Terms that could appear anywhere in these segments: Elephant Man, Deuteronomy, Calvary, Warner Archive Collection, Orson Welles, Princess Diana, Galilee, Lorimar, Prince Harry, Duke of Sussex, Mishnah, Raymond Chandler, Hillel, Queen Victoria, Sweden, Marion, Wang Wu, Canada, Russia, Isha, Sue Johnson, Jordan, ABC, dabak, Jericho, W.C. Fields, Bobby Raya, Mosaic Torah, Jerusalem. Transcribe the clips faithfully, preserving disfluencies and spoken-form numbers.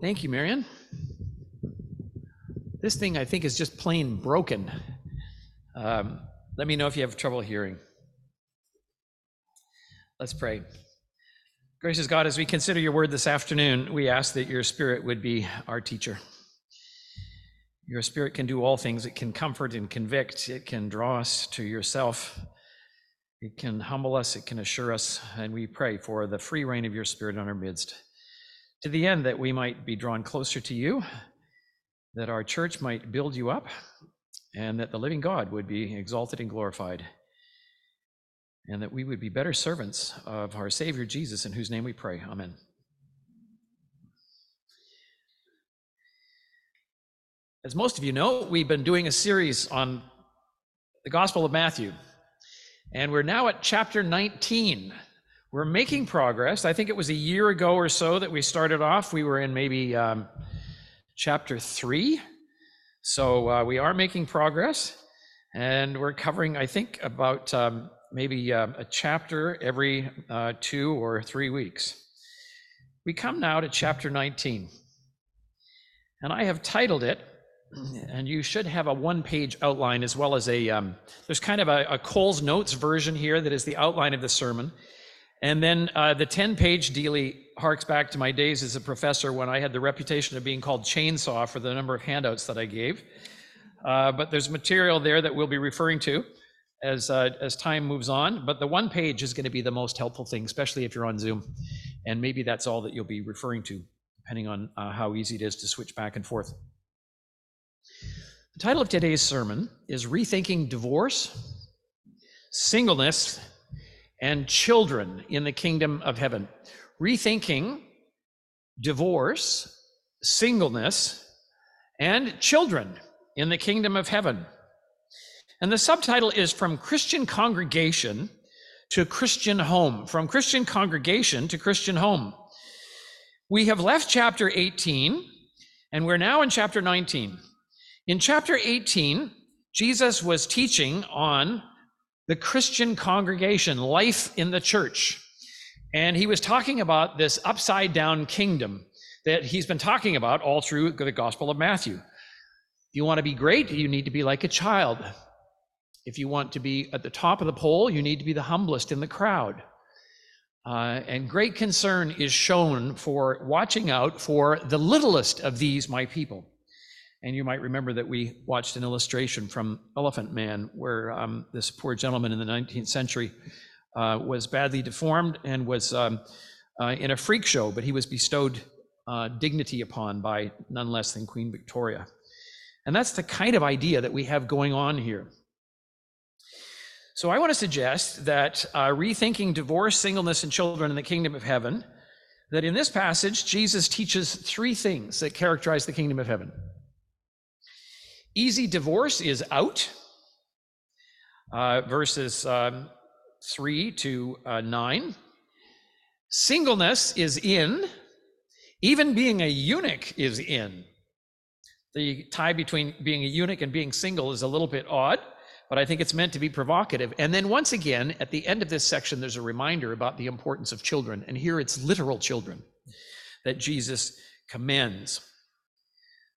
Thank you, Marion. This thing, I think, is just plain broken. Um, let me know if you have trouble hearing. Let's pray. Gracious God, as we consider your word this afternoon, we ask that your spirit would be our teacher. Your spirit can do all things. It can comfort and convict. It can draw us to yourself. It can humble us. It can assure us. And we pray for the free reign of your spirit in our midst, to the end that we might be drawn closer to you, that our church might build you up, and that the living God would be exalted and glorified, and that we would be better servants of our Savior Jesus, in whose name we pray. Amen. As most of you know, we've been doing a series on the Gospel of Matthew, and we're now at chapter nineteen. We're making progress. I think it was a year ago or so that we started off. We were in maybe um, chapter three, so uh, we are making progress, and we're covering, I think, about um, maybe uh, a chapter every uh, two or three weeks. We come now to chapter nineteen, and I have titled it, and you should have a one-page outline as well as a, um, there's kind of a, a Cole's Notes version here that is the outline of the sermon, and then uh, the ten-page dealie harks back to my days as a professor when I had the reputation of being called Chainsaw for the number of handouts that I gave, uh, but there's material there that we'll be referring to as uh, as time moves on, but the one page is going to be the most helpful thing, especially if you're on Zoom, and maybe that's all that you'll be referring to, depending on uh, how easy it is to switch back and forth. The title of today's sermon is Rethinking Divorce, Singleness, and Children in the Kingdom of Heaven. Rethinking Divorce, Singleness, and Children in the Kingdom of Heaven. And the subtitle is From Christian Congregation to Christian Home. From Christian Congregation to Christian Home. We have left chapter eighteen, and we're now in chapter nineteen. In chapter eighteen, Jesus was teaching on the Christian congregation, life in the church. And he was talking about this upside-down kingdom that he's been talking about all through the Gospel of Matthew. If you want to be great, you need to be like a child. If you want to be at the top of the pole, you need to be the humblest in the crowd. Uh, and great concern is shown for watching out for the littlest of these, my people. And you might remember that we watched an illustration from Elephant Man, where um, this poor gentleman in the nineteenth century uh, was badly deformed and was um, uh, in a freak show, but he was bestowed uh, dignity upon by none less than Queen Victoria. And that's the kind of idea that we have going on here. So I want to suggest that uh, rethinking divorce, singleness, and children in the kingdom of heaven, that in this passage, Jesus teaches three things that characterize the kingdom of heaven. Easy divorce is out, uh, verses um, three to uh, nine. Singleness is in. Even being a eunuch is in. The tie between being a eunuch and being single is a little bit odd, but I think it's meant to be provocative. And then once again, at the end of this section, there's a reminder about the importance of children. And here it's literal children that Jesus commends.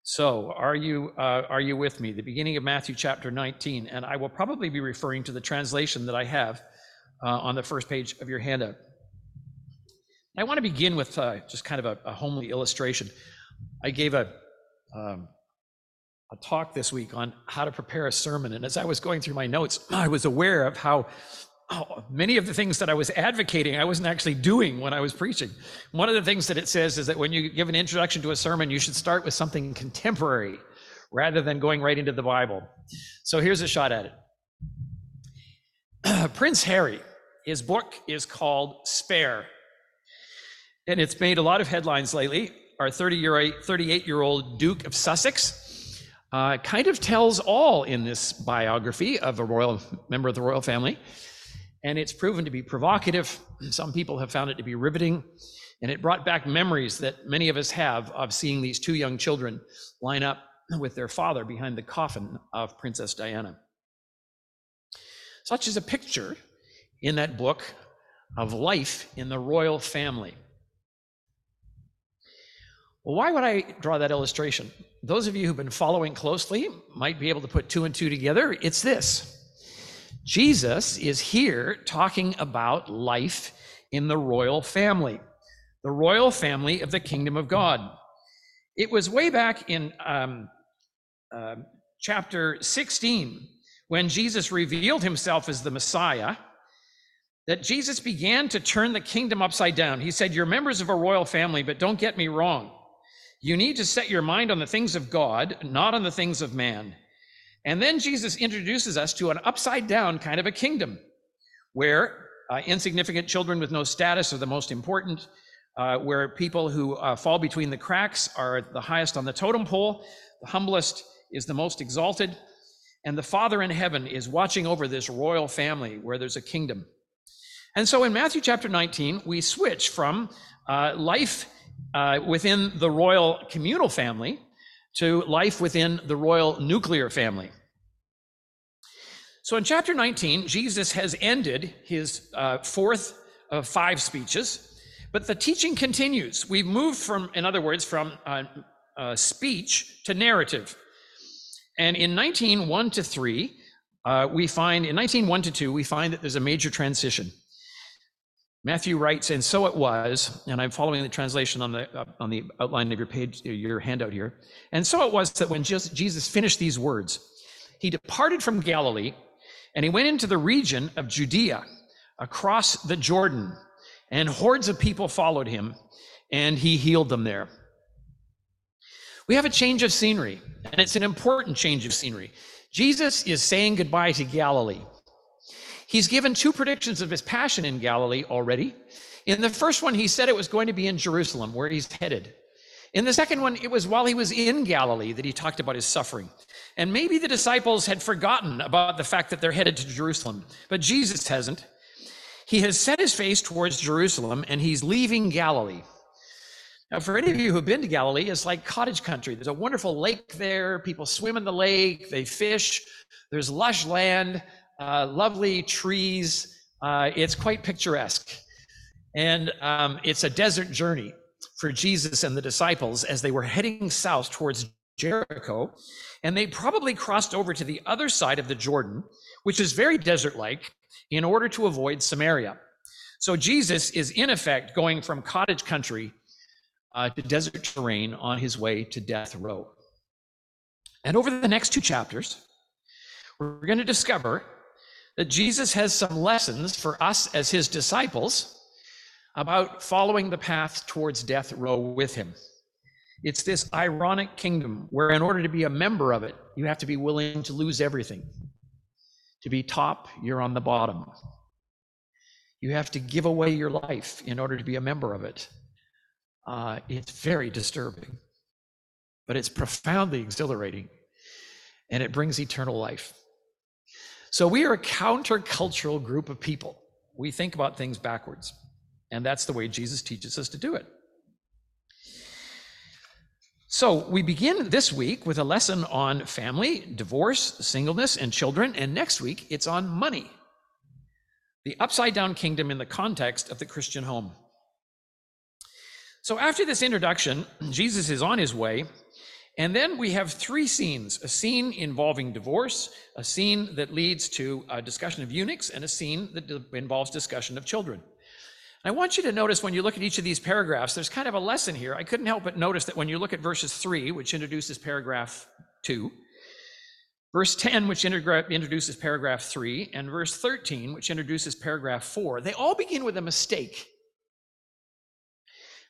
So are you uh, are you with me? The beginning of Matthew chapter nineteen, and I will probably be referring to the translation that I have uh, on the first page of your handout. I want to begin with uh, just kind of a, a homely illustration. I gave a... Um, a talk this week on how to prepare a sermon, and as I was going through my notes, I was aware of how oh, many of the things that I was advocating I wasn't actually doing when I was preaching. One of the things that it says is that when you give an introduction to a sermon, you should start with something contemporary rather than going right into the Bible. So here's a shot at it. Prince Harry, his book is called Spare, and it's made a lot of headlines lately. Our thirty-year-old, thirty-eight-year-old Duke of Sussex Uh, kind of tells all in this biography of a royal member of the royal family, and it's proven to be provocative. Some people have found it to be riveting, and it brought back memories that many of us have of seeing these two young children line up with their father behind the coffin of Princess Diana. Such is a picture in that book of life in the royal family. Well, why would I draw that illustration? Those of you who've been following closely might be able to put two and two together. It's this. Jesus is here talking about life in the royal family, the royal family of the kingdom of God. It was way back in um, uh, chapter sixteen, when Jesus revealed himself as the Messiah, that Jesus began to turn the kingdom upside down. He said, you're members of a royal family, but don't get me wrong. You need to set your mind on the things of God, not on the things of man. And then Jesus introduces us to an upside down kind of a kingdom where uh, insignificant children with no status are the most important, uh, where people who uh, fall between the cracks are the highest on the totem pole, the humblest is the most exalted, and the Father in heaven is watching over this royal family where there's a kingdom. And so in Matthew chapter nineteen, we switch from uh, life uh, within the royal communal family to life within the royal nuclear family. So in chapter nineteen, Jesus has ended his uh, fourth of five speeches, but the teaching continues. We've moved from, in other words, from uh, uh, speech to narrative. And in nineteen, one to three, uh, we find, in nineteen, one to two, we find that there's a major transition. Matthew writes, and so it was, and I'm following the translation on the uh, on the outline of your page, your handout here. And so it was that when just Jesus finished these words, he departed from Galilee, and he went into the region of Judea, across the Jordan, and hordes of people followed him, and he healed them there. We have a change of scenery, and it's an important change of scenery. Jesus is saying goodbye to Galilee. He's given two predictions of his passion in Galilee already. In the first one, he said it was going to be in Jerusalem, where he's headed. In the second one, it was while he was in Galilee that he talked about his suffering. And maybe the disciples had forgotten about the fact that they're headed to Jerusalem, but Jesus hasn't. He has set his face towards Jerusalem, and he's leaving Galilee. Now, for any of you who've been to Galilee, it's like cottage country. There's a wonderful lake there. People swim in the lake. They fish. There's lush land. Uh, lovely trees. Uh, it's quite picturesque. And um, it's a desert journey for Jesus and the disciples as they were heading south towards Jericho. And they probably crossed over to the other side of the Jordan, which is very desert-like, in order to avoid Samaria. So Jesus is in effect going from cottage country uh, to desert terrain on his way to death row. And over the next two chapters, we're going to discover that Jesus has some lessons for us as his disciples about following the path towards death row with him. It's this ironic kingdom where in order to be a member of it, you have to be willing to lose everything. To be top, you're on the bottom. You have to give away your life in order to be a member of it. Uh, it's very disturbing, but it's profoundly exhilarating, and it brings eternal life. So we are a countercultural group of people. We think about things backwards, and that's the way Jesus teaches us to do it. So we begin this week with a lesson on family, divorce, singleness, and children, and next week it's on money, the upside-down kingdom in the context of the Christian home. So after this introduction, Jesus is on his way. And then we have three scenes, a scene involving divorce, a scene that leads to a discussion of eunuchs, and a scene that involves discussion of children. And I want you to notice when you look at each of these paragraphs, there's kind of a lesson here. I couldn't help but notice that when you look at verses three, which introduces paragraph two, verse ten, which introduces paragraph three, and verse thirteen, which introduces paragraph four, they all begin with a mistake.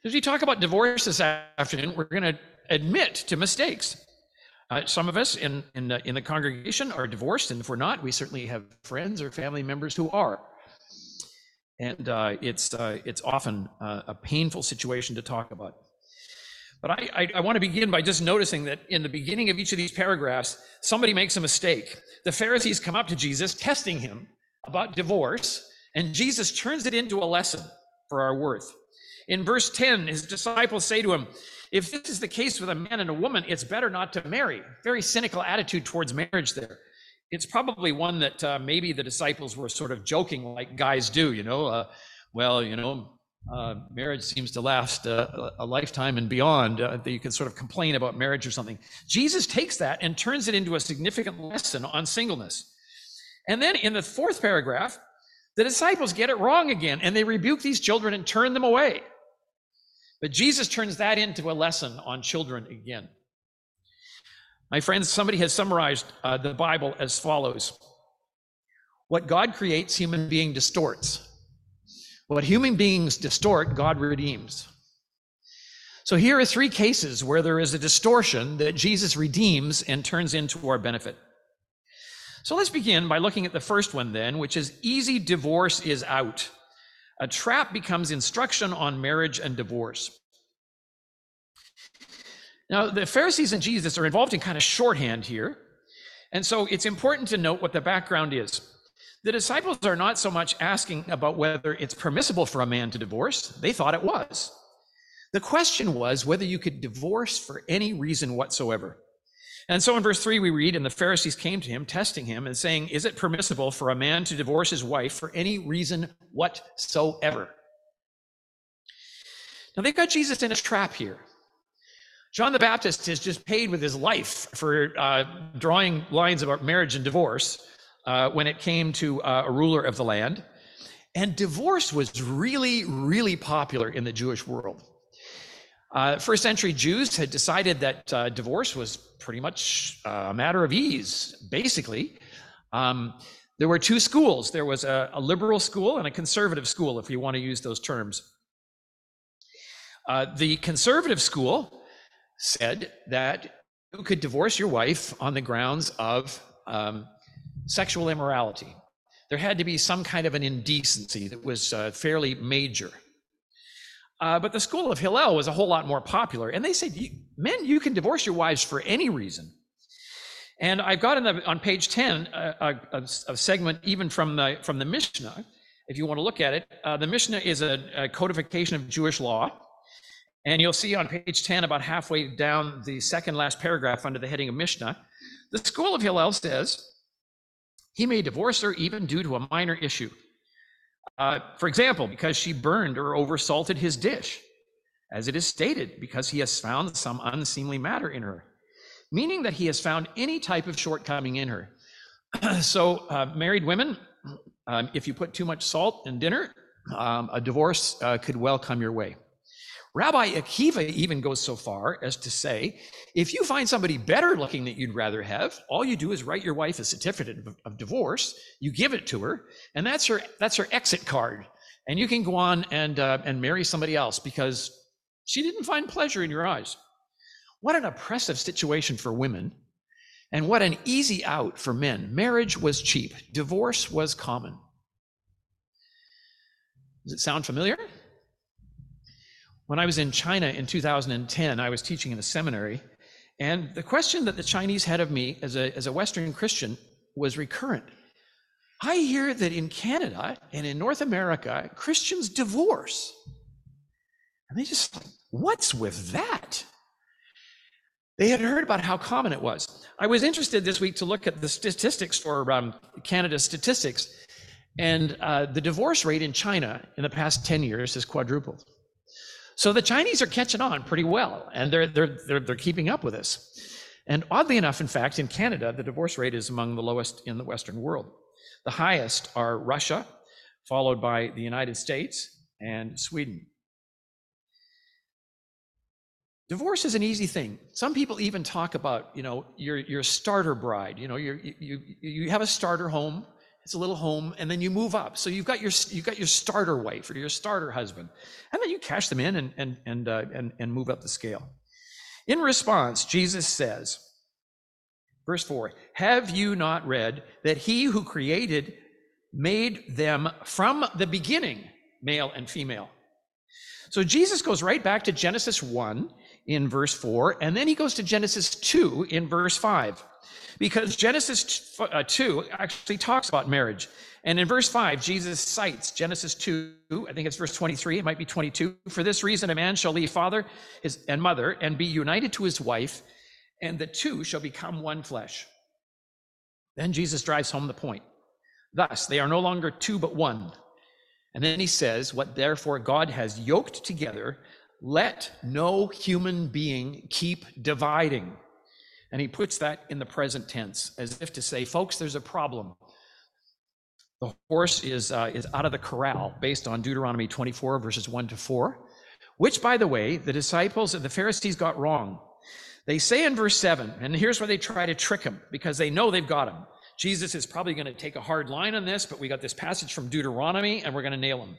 As we talk about divorce this afternoon, we're going to admit to mistakes. Uh, some of us in in the, in the congregation are divorced, and if we're not, we certainly have friends or family members who are. And uh, it's uh, it's often uh, a painful situation to talk about. But I, I, I want to begin by just noticing that in the beginning of each of these paragraphs, somebody makes a mistake. The Pharisees come up to Jesus, testing him about divorce, and Jesus turns it into a lesson for our worth. In verse ten, his disciples say to him, if this is the case with a man and a woman, it's better not to marry. Very cynical attitude towards marriage there. It's probably one that uh, maybe the disciples were sort of joking like guys do, you know. Uh, well, you know, Uh, marriage seems to last uh, a lifetime and beyond, uh, that you can sort of complain about marriage or something. Jesus takes that and turns it into a significant lesson on singleness. And then in the fourth paragraph, the disciples get it wrong again, and they rebuke these children and turn them away. But Jesus turns that into a lesson on children again. My friends, somebody has summarized uh, the Bible as follows. What God creates, human being distorts. What human beings distort, God redeems. So here are three cases where there is a distortion that Jesus redeems and turns into our benefit. So let's begin by looking at the first one then, which is easy divorce is out. A trap becomes instruction on marriage and divorce. Now, the Pharisees and Jesus are involved in kind of shorthand here, and so it's important to note what the background is. The disciples are not so much asking about whether it's permissible for a man to divorce. They thought it was. The question was whether you could divorce for any reason whatsoever. And so in verse three we read, and the Pharisees came to him, testing him and saying, is it permissible for a man to divorce his wife for any reason whatsoever? Now they've got Jesus in a trap here. John the Baptist is just paid with his life for uh, drawing lines about marriage and divorce uh, when it came to uh, a ruler of the land. And divorce was really, really popular in the Jewish world. Uh, first century Jews had decided that uh, divorce was pretty much uh, a matter of ease, basically. Um, there were two schools. There was a, a liberal school and a conservative school, if you want to use those terms. Uh, the conservative school said that you could divorce your wife on the grounds of um, sexual immorality. There had to be some kind of an indecency that was uh, fairly major. Uh, but the school of Hillel was a whole lot more popular, and they said, men, you can divorce your wives for any reason. And I've got on, the, on page ten a, a, a segment even from the, from the Mishnah, if you want to look at it. Uh, the Mishnah is a, a codification of Jewish law. And you'll see on page ten, about halfway down the second last paragraph under the heading of Mishnah, the school of Hillel says, he may divorce her even due to a minor issue. Uh, for example, because she burned or oversalted his dish, as it is stated, because he has found some unseemly matter in her, meaning that he has found any type of shortcoming in her. So uh, married women, um, if you put too much salt in dinner, um, a divorce uh, could well come your way. Rabbi Akiva even goes so far as to say, if you find somebody better looking that you'd rather have, all you do is write your wife a certificate of divorce, you give it to her, and that's her that's her exit card. And you can go on and, uh, and marry somebody else because she didn't find pleasure in your eyes. What an oppressive situation for women, and what an easy out for men. Marriage was cheap. Divorce was common. Does it sound familiar? When I was in China in two thousand ten, I was teaching in a seminary, and the question that the Chinese had of me as a, as a Western Christian was recurrent. I hear that in Canada and in North America, Christians divorce. And they just, what's with that? They had heard about how common it was. I was interested this week to look at the statistics for um, Canada's statistics, and uh, the divorce rate in China in the past ten years has quadrupled. So the Chinese are catching on pretty well, and they're, they're, they're, they're keeping up with this. And oddly enough, in fact, in Canada, the divorce rate is among the lowest in the Western world. The highest are Russia, followed by the United States and Sweden. Divorce is an easy thing. Some people even talk about, you know, your, your starter bride. You know, you're, you, you have a starter home. It's a little home, and then you move up. So you've got your you've got your starter wife or your starter husband, and then you cash them in and and and uh, and, and move up the scale. In response, Jesus says, verse four: "Have you not read that He who created made them from the beginning, male and female?" So Jesus goes right back to Genesis one in verse four, and then he goes to Genesis two in verse five. Because Genesis two actually talks about marriage. And in verse five, Jesus cites Genesis two, I think it's verse twenty-three, it might be twenty-two. For this reason, a man shall leave father and mother and be united to his wife, and the two shall become one flesh. Then Jesus drives home the point. Thus, they are no longer two but one. And then he says, what therefore God has yoked together, let no human being keep dividing. And he puts that in the present tense, as if to say, folks, there's a problem. The horse is uh, is out of the corral, based on Deuteronomy twenty-four, verses one to four, which, by the way, the disciples and the Pharisees got wrong. They say in verse seven, and here's where they try to trick him, because they know they've got him. Jesus is probably going to take a hard line on this, but we got this passage from Deuteronomy, and we're going to nail him.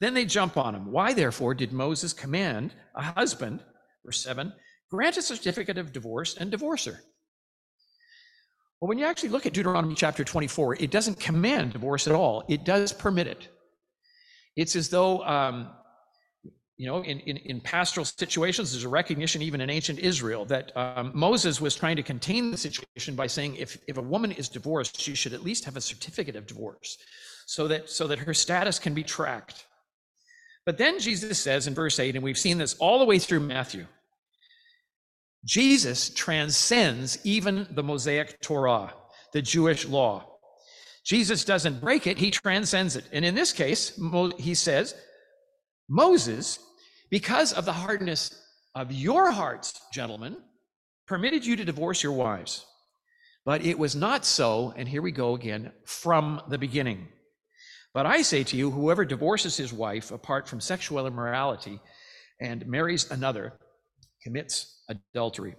Then they jump on him. Why, therefore, did Moses command a husband, verse seven, grant a certificate of divorce and divorcer? Well, when you actually look at Deuteronomy chapter twenty-four, it doesn't command divorce at all. It does permit it. It's as though, um, you know, in, in, in pastoral situations, there's a recognition even in ancient Israel that um, Moses was trying to contain the situation by saying if, if a woman is divorced, she should at least have a certificate of divorce so that, so that her status can be tracked. But then Jesus says in verse eight, and we've seen this all the way through Matthew, Jesus transcends even the Mosaic Torah, the Jewish law. Jesus doesn't break it, he transcends it. And in this case, he says, Moses, because of the hardness of your hearts, gentlemen, permitted you to divorce your wives. But it was not so, and here we go again, from the beginning. But I say to you, whoever divorces his wife apart from sexual immorality and marries another, commits adultery.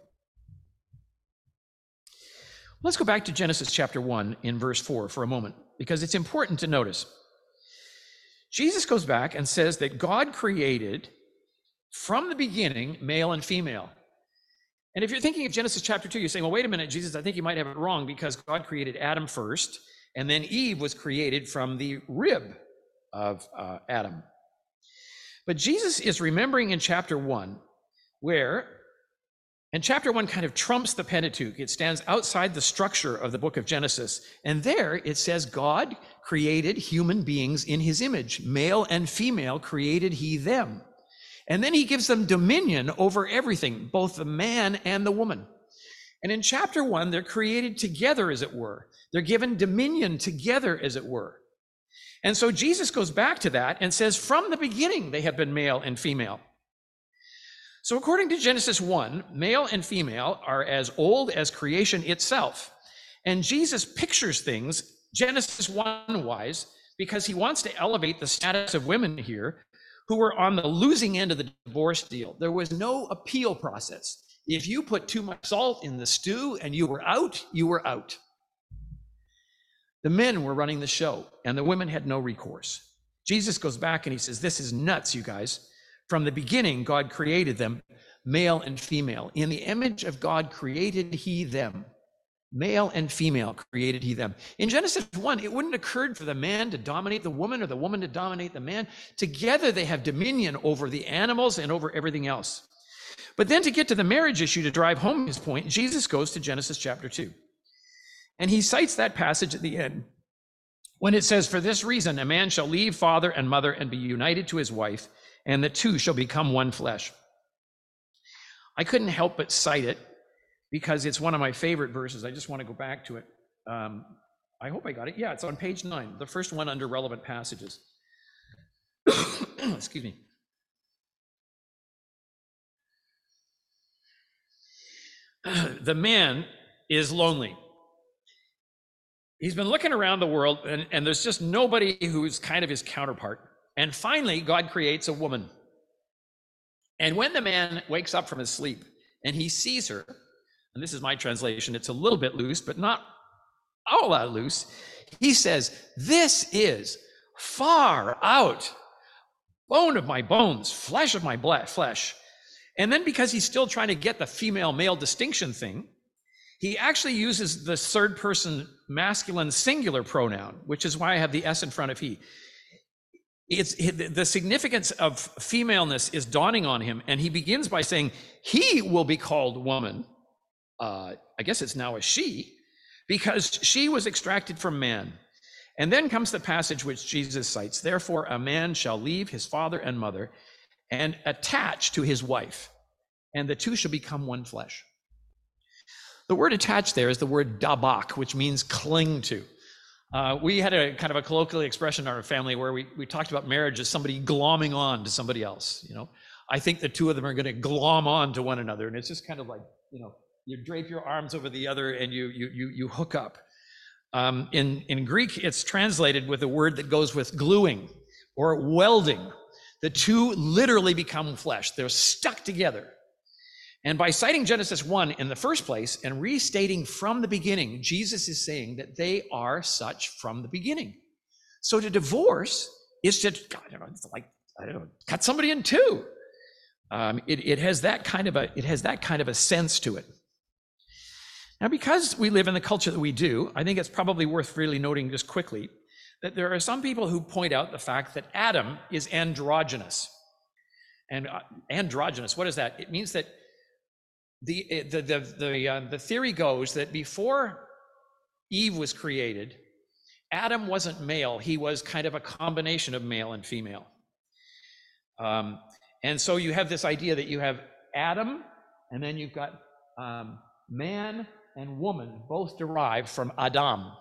Let's go back to Genesis chapter one in verse four for a moment, because it's important to notice. Jesus goes back and says that God created from the beginning male and female. And if you're thinking of Genesis chapter two, you're saying, well, wait a minute, Jesus, I think you might have it wrong, because God created Adam first, and then Eve was created from the rib of uh, Adam. But Jesus is remembering in chapter one where, and chapter one kind of trumps the Pentateuch. It stands outside the structure of the book of Genesis. And there it says God created human beings in his image. Male and female created he them. And then he gives them dominion over everything, both the man and the woman. And in chapter one, they're created together, as it were. They're given dominion together, as it were. And so Jesus goes back to that and says, from the beginning, they have been male and female. So according to Genesis one, male and female are as old as creation itself. And Jesus pictures things Genesis one-wise because he wants to elevate the status of women here who were on the losing end of the divorce deal. There was no appeal process. If you put too much salt in the stew and you were out, you were out. The men were running the show and the women had no recourse. Jesus goes back and he says, this is nuts, you guys. From the beginning, God created them, male and female. In the image of God created he them. Male and female created he them. In Genesis one, it wouldn't have occurred for the man to dominate the woman or the woman to dominate the man. Together, they have dominion over the animals and over everything else. But then to get to the marriage issue, to drive home his point, Jesus goes to Genesis chapter two. And he cites that passage at the end when it says, for this reason, a man shall leave father and mother and be united to his wife, and the two shall become one flesh. I couldn't help but cite it because it's one of my favorite verses. I just want to go back to it. Um, I hope I got it. Yeah, it's on page nine, the first one under relevant passages. Excuse me. The man is lonely. He's been looking around the world, and, and there's just nobody who's kind of his counterpart. And finally, God creates a woman. And when the man wakes up from his sleep and he sees her, and this is my translation, it's a little bit loose, but not all that loose, he says, this is far out, bone of my bones, flesh of my flesh. And then because he's still trying to get the female-male distinction thing, he actually uses the third-person masculine singular pronoun, which is why I have the S in front of he. It's the significance of femaleness is dawning on him, and he begins by saying he will be called woman. Uh, I guess it's now a she, because she was extracted from man. And then comes the passage which Jesus cites, therefore a man shall leave his father and mother and attach to his wife, and the two shall become one flesh. The word attached there is the word dabak, which means cling to. Uh, we had a kind of a colloquial expression in our family where we, we talked about marriage as somebody glomming on to somebody else. You know, I think the two of them are going to glom on to one another, and it's just kind of like, you know, you drape your arms over the other and you you you you hook up. Um, in in Greek, it's translated with a word that goes with gluing or welding. The two literally become flesh; they're stuck together. And by citing Genesis one in the first place and restating from the beginning, Jesus is saying that they are such from the beginning. So to divorce is to, I don't know, it's like, I don't know, cut somebody in two. Um, it, it has that kind of a, it has that kind of a sense to it. Now, because we live in the culture that we do, I think it's probably worth really noting just quickly that there are some people who point out the fact that Adam is androgynous. And uh, androgynous, what is that? It means that The the the the, uh, the theory goes that before Eve was created, Adam wasn't male; he was kind of a combination of male and female. Um, and so you have this idea that you have Adam, and then you've got um, man and woman, both derived from Adam.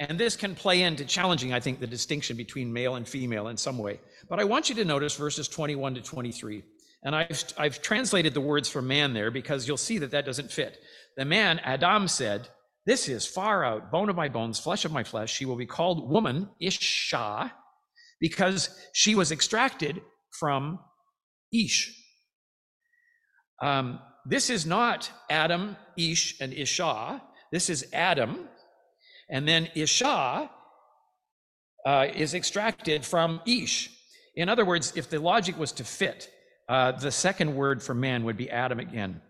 And this can play into challenging, I think, the distinction between male and female in some way. But I want you to notice verses twenty-one to twenty-three. And I've, I've translated the words for man there because you'll see that that doesn't fit. The man, Adam, said, "This is far out, bone of my bones, flesh of my flesh. She will be called woman, Isha, because she was extracted from Ish." Um, this is not Adam, Ish, and Isha. This is Adam. And then Isha uh, is extracted from Ish. In other words, if the logic was to fit, Uh, the second word for man would be Adam again.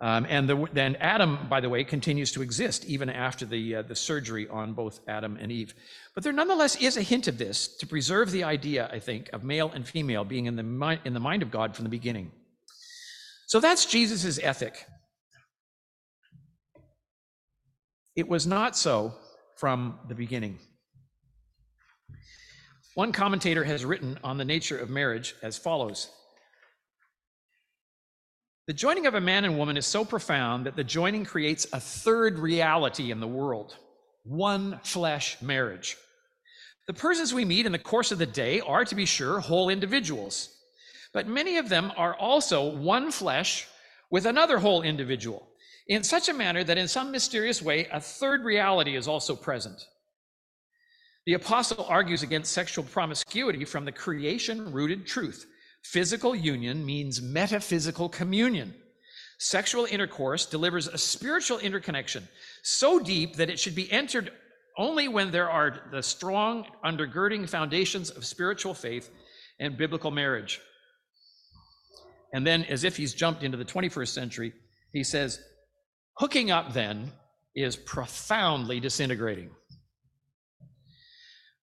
Um, and the, then Adam, by the way, continues to exist even after the, uh, the surgery on both Adam and Eve. But there nonetheless is a hint of this to preserve the idea, I think, of male and female being in the, mi- in the mind of God from the beginning. So that's Jesus's ethic. It was not so from the beginning. One commentator has written on the nature of marriage as follows: "The joining of a man and woman is so profound that the joining creates a third reality in the world, one flesh marriage. The persons we meet in the course of the day are, to be sure, whole individuals, but many of them are also one flesh with another whole individual, in such a manner that in some mysterious way, a third reality is also present. The apostle argues against sexual promiscuity from the creation-rooted truth. Physical union means metaphysical communion. Sexual intercourse delivers a spiritual interconnection so deep that it should be entered only when there are the strong undergirding foundations of spiritual faith and biblical marriage." And then, as if he's jumped into the twenty-first century, he says, "Hooking up then is profoundly disintegrating."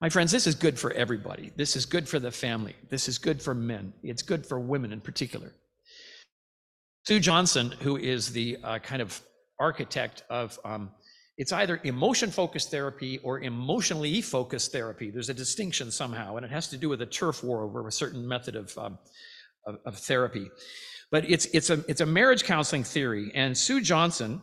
My friends, this is good for everybody. This is good for the family. This is good for men. It's good for women in particular. Sue Johnson, who is the uh, kind of architect of, um, it's either emotion-focused therapy or emotionally focused therapy. There's a distinction somehow, and it has to do with a turf war over a certain method of, um, of, of therapy. But it's, it's, a, it's a marriage counseling theory, and Sue Johnson,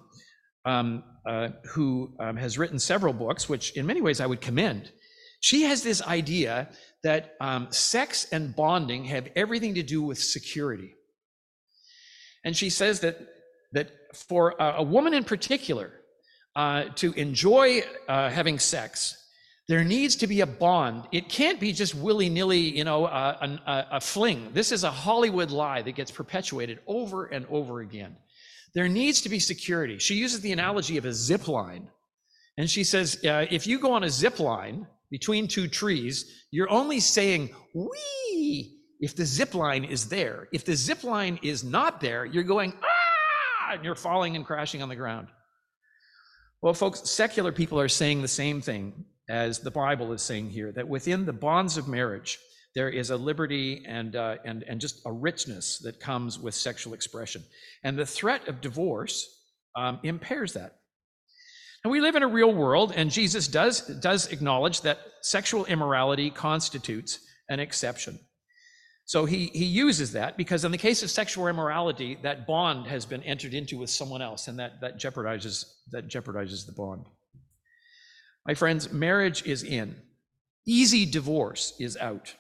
um, uh, who um, has written several books, which in many ways I would commend, she has this idea that um, sex and bonding have everything to do with security. And she says that that for a woman in particular, uh, to enjoy uh, having sex, there needs to be a bond. It can't be just willy-nilly, you know, a, a, a fling. This is a Hollywood lie that gets perpetuated over and over again. There needs to be security. She uses the analogy of a zip line. And she says, uh, if you go on a zip line between two trees, you're only saying wee if the zip line is there. If the zip line is not there, you're going ah, and you're falling and crashing on the ground. Well, folks, secular people are saying the same thing as the Bible is saying here, that within the bonds of marriage, there is a liberty and uh, and and just a richness that comes with sexual expression. And the threat of divorce um, impairs that. And we live in a real world, and Jesus does, does acknowledge that sexual immorality constitutes an exception. So he, he uses that because in the case of sexual immorality, that bond has been entered into with someone else, and that, that, jeopardizes, that jeopardizes the bond. My friends, marriage is in. Easy divorce is out.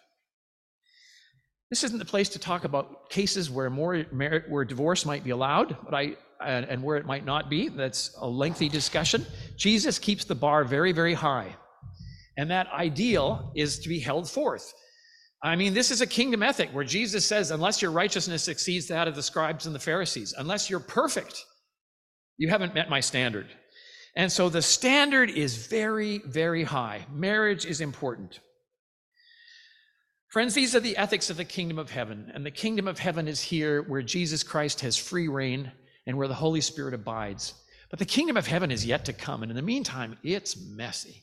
This isn't the place to talk about cases where more where divorce might be allowed, but I and, and where it might not be. That's a lengthy discussion. Jesus keeps the bar very, very high, and that ideal is to be held forth. I mean, this is a kingdom ethic where Jesus says, unless your righteousness exceeds that of the scribes and the Pharisees, unless you're perfect, you haven't met my standard. And so the standard is very, very high. Marriage is important. Friends, these are the ethics of the kingdom of heaven. And the kingdom of heaven is here where Jesus Christ has free reign and where the Holy Spirit abides. But the kingdom of heaven is yet to come. And in the meantime, it's messy.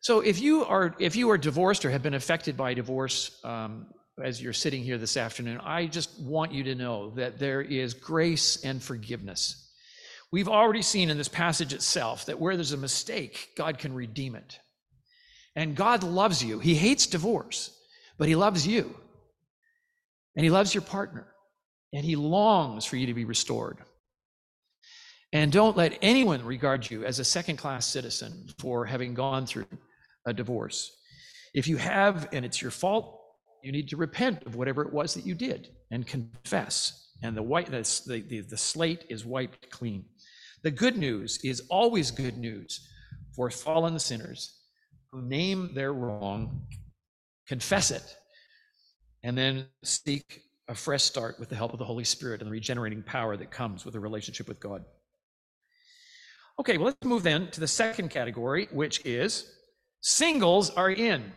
So if you are if you are divorced or have been affected by divorce um, as you're sitting here this afternoon, I just want you to know that there is grace and forgiveness. We've already seen in this passage itself that where there's a mistake, God can redeem it. And God loves you. He hates divorce, but he loves you. And he loves your partner. And he longs for you to be restored. And don't let anyone regard you as a second-class citizen for having gone through a divorce. If you have, and it's your fault, you need to repent of whatever it was that you did and confess, and the white the, the, the slate is wiped clean. The good news is always good news for fallen sinners who name their wrong, confess it, and then seek a fresh start with the help of the Holy Spirit and the regenerating power that comes with a relationship with God. Okay, well, let's move then to the second category, which is singles are in.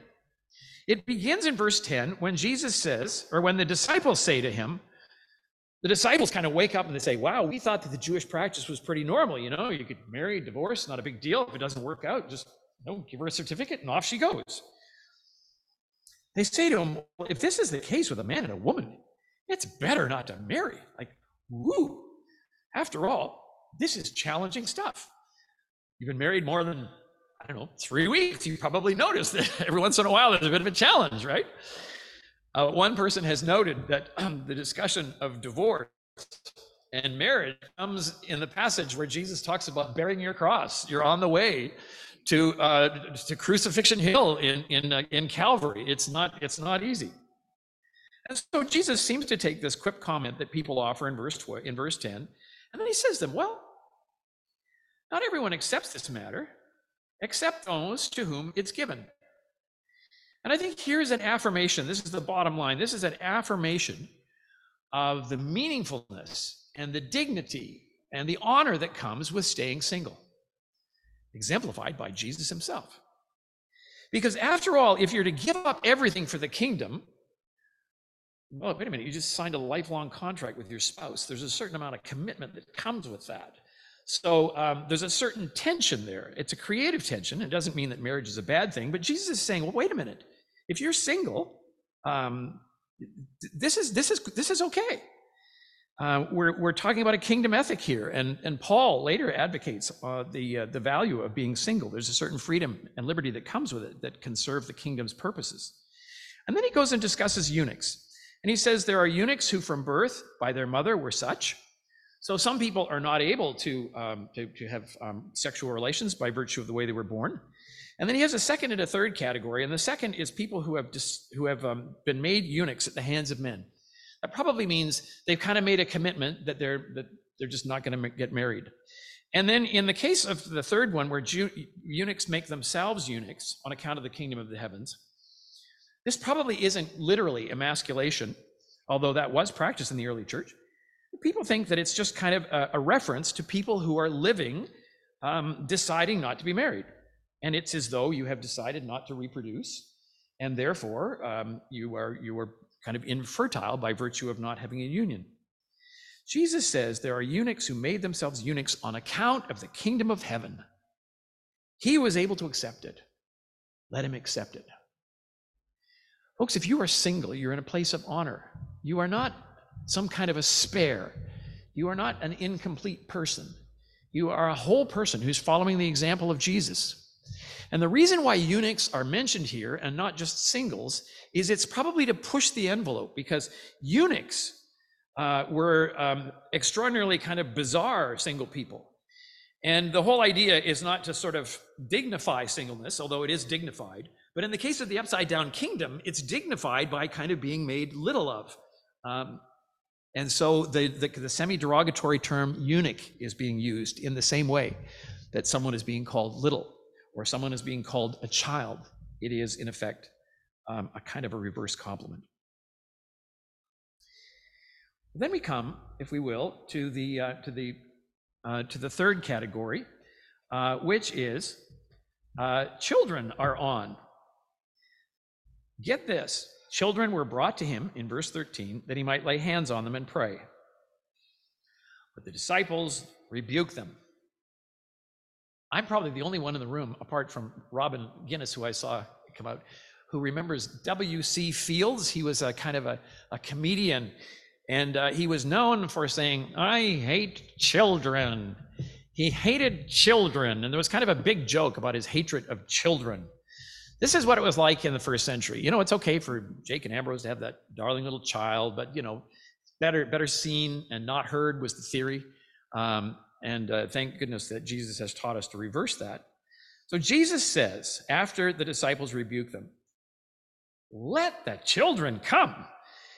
It begins in verse ten when Jesus says, or when the disciples say to him, the disciples kind of wake up and they say, wow, we thought that the Jewish practice was pretty normal. You know, you could marry, divorce, not a big deal. If it doesn't work out, just you know, give her a certificate and off she goes. They say to him, well, if this is the case with a man and a woman, it's better not to marry. Like, woo, after all, this is challenging stuff. You've been married more than, I don't know, three weeks. You probably noticed that every once in a while there's a bit of a challenge, right? Uh, one person has noted that um, the discussion of divorce and marriage comes in the passage where Jesus talks about bearing your cross. You're on the way to uh, to Crucifixion Hill in in uh, in Calvary. It's not it's not easy. And so Jesus seems to take this quick comment that people offer in verse tw- in verse ten. And then he says to them, well, not everyone accepts this matter, except those to whom it's given. And I think here's an affirmation. This is the bottom line. This is an affirmation of the meaningfulness and the dignity and the honor that comes with staying single, exemplified by Jesus himself. Because after all, if you're to give up everything for the kingdom, well, wait a minute, you just signed a lifelong contract with your spouse. There's a certain amount of commitment that comes with that. So um, there's a certain tension there. It's a creative tension. It doesn't mean that marriage is a bad thing, but Jesus is saying, well, wait a minute. If you're single, um, this is this is this is okay. Uh, we're we're talking about a kingdom ethic here, and and Paul later advocates uh, the uh, the value of being single. There's a certain freedom and liberty that comes with it that can serve the kingdom's purposes. And then he goes and discusses eunuchs. And he says there are eunuchs who from birth by their mother were such. So some people are not able to um, to, to have um, sexual relations by virtue of the way they were born. And then he has a second and a third category. And the second is people who have dis- who have um, been made eunuchs at the hands of men. That probably means they've kind of made a commitment that they're that they're just not going to get married. And then in the case of the third one, where Ju- eunuchs make themselves eunuchs on account of the kingdom of the heavens, this probably isn't literally emasculation, although that was practiced in the early church. People think that it's just kind of a, a reference to people who are living, um, deciding not to be married. And it's as though you have decided not to reproduce, and therefore um, you are you are kind of infertile by virtue of not having a union. Jesus says there are eunuchs who made themselves eunuchs on account of the kingdom of heaven. He was able to accept it. Let him accept it. Folks, if you are single, you're in a place of honor. You are not some kind of a spare. You are not an incomplete person. You are a whole person who's following the example of Jesus. And the reason why eunuchs are mentioned here and not just singles is it's probably to push the envelope, because eunuchs uh, were um, extraordinarily kind of bizarre single people. And the whole idea is not to sort of dignify singleness, although it is dignified. But in the case of the upside down kingdom, it's dignified by kind of being made little of. Um, and so the, the, the semi-derogatory term eunuch is being used in the same way that someone is being called little or someone is being called a child. It is, in effect, um, a kind of a reverse compliment. Then we come, if we will, to the uh, to the uh, to the third category, uh, which is uh, children are on. Get this: children were brought to him in verse thirteen that he might lay hands on them and pray. But the disciples rebuked them. I'm probably the only one in the room, apart from Robin Guinness, who I saw come out, who remembers W C Fields. He was a kind of a, a comedian. And uh, he was known for saying, I hate children. He hated children. And there was kind of a big joke about his hatred of children. This is what it was like in the first century. You know, it's okay for Jake and Ambrose to have that darling little child, but, you know, better better seen and not heard was the theory. Um, and uh, thank goodness that Jesus has taught us to reverse that. So Jesus says, after the disciples rebuke them, let the children come.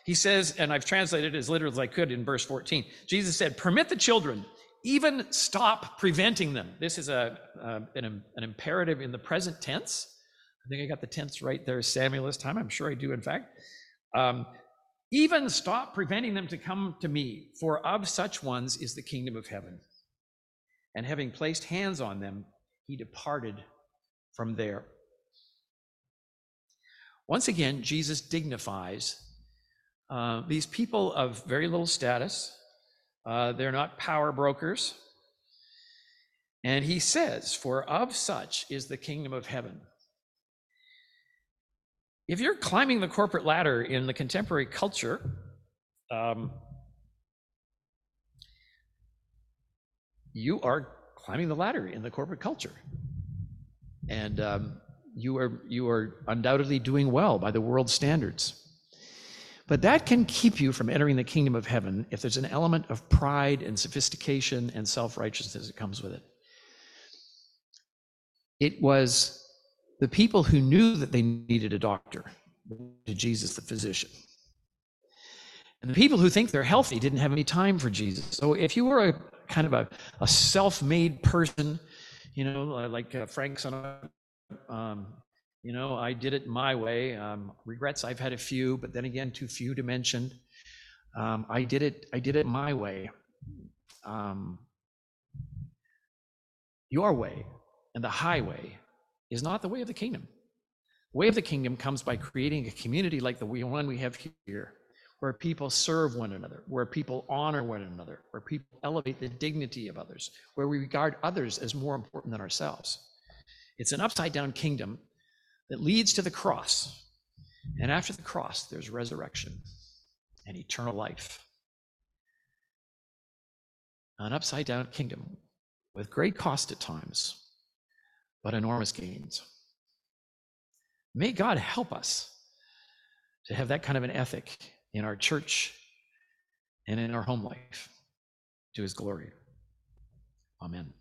He says, and I've translated it as literal as I could in verse fourteen, Jesus said, permit the children, even stop preventing them. This is a, uh, an, an imperative in the present tense. I think I got the tense right there, Samuel, this time. I'm sure I do, in fact. Um, even stop preventing them to come to me, for of such ones is the kingdom of heaven. And having placed hands on them, he departed from there. Once again, Jesus dignifies Uh, these people of very little status. Uh, they're not power brokers. And he says, for of such is the kingdom of heaven. If you're climbing the corporate ladder in the contemporary culture, um, you are climbing the ladder in the corporate culture. And um, you are, you are undoubtedly doing well by the world's standards. But that can keep you from entering the kingdom of heaven if there's an element of pride and sophistication and self-righteousness that comes with it. It was the people who knew that they needed a doctor, to Jesus the physician. And the people who think they're healthy didn't have any time for Jesus. So if you were a kind of a, a self-made person, you know, like uh, Frank Sinatra, um, you know, I did it my way. Um, regrets, I've had a few, but then again, too few to mention. Um, I did it. I did it my way. Um, your way and the highway is not the way of the kingdom. The way of the kingdom comes by creating a community like the one we have here, where people serve one another, where people honor one another, where people elevate the dignity of others, where we regard others as more important than ourselves. It's an upside-down kingdom that leads to the cross. And after the cross, there's resurrection and eternal life. An upside-down kingdom with great cost at times, but enormous gains. May God help us to have that kind of an ethic in our church and in our home life, to his glory. Amen.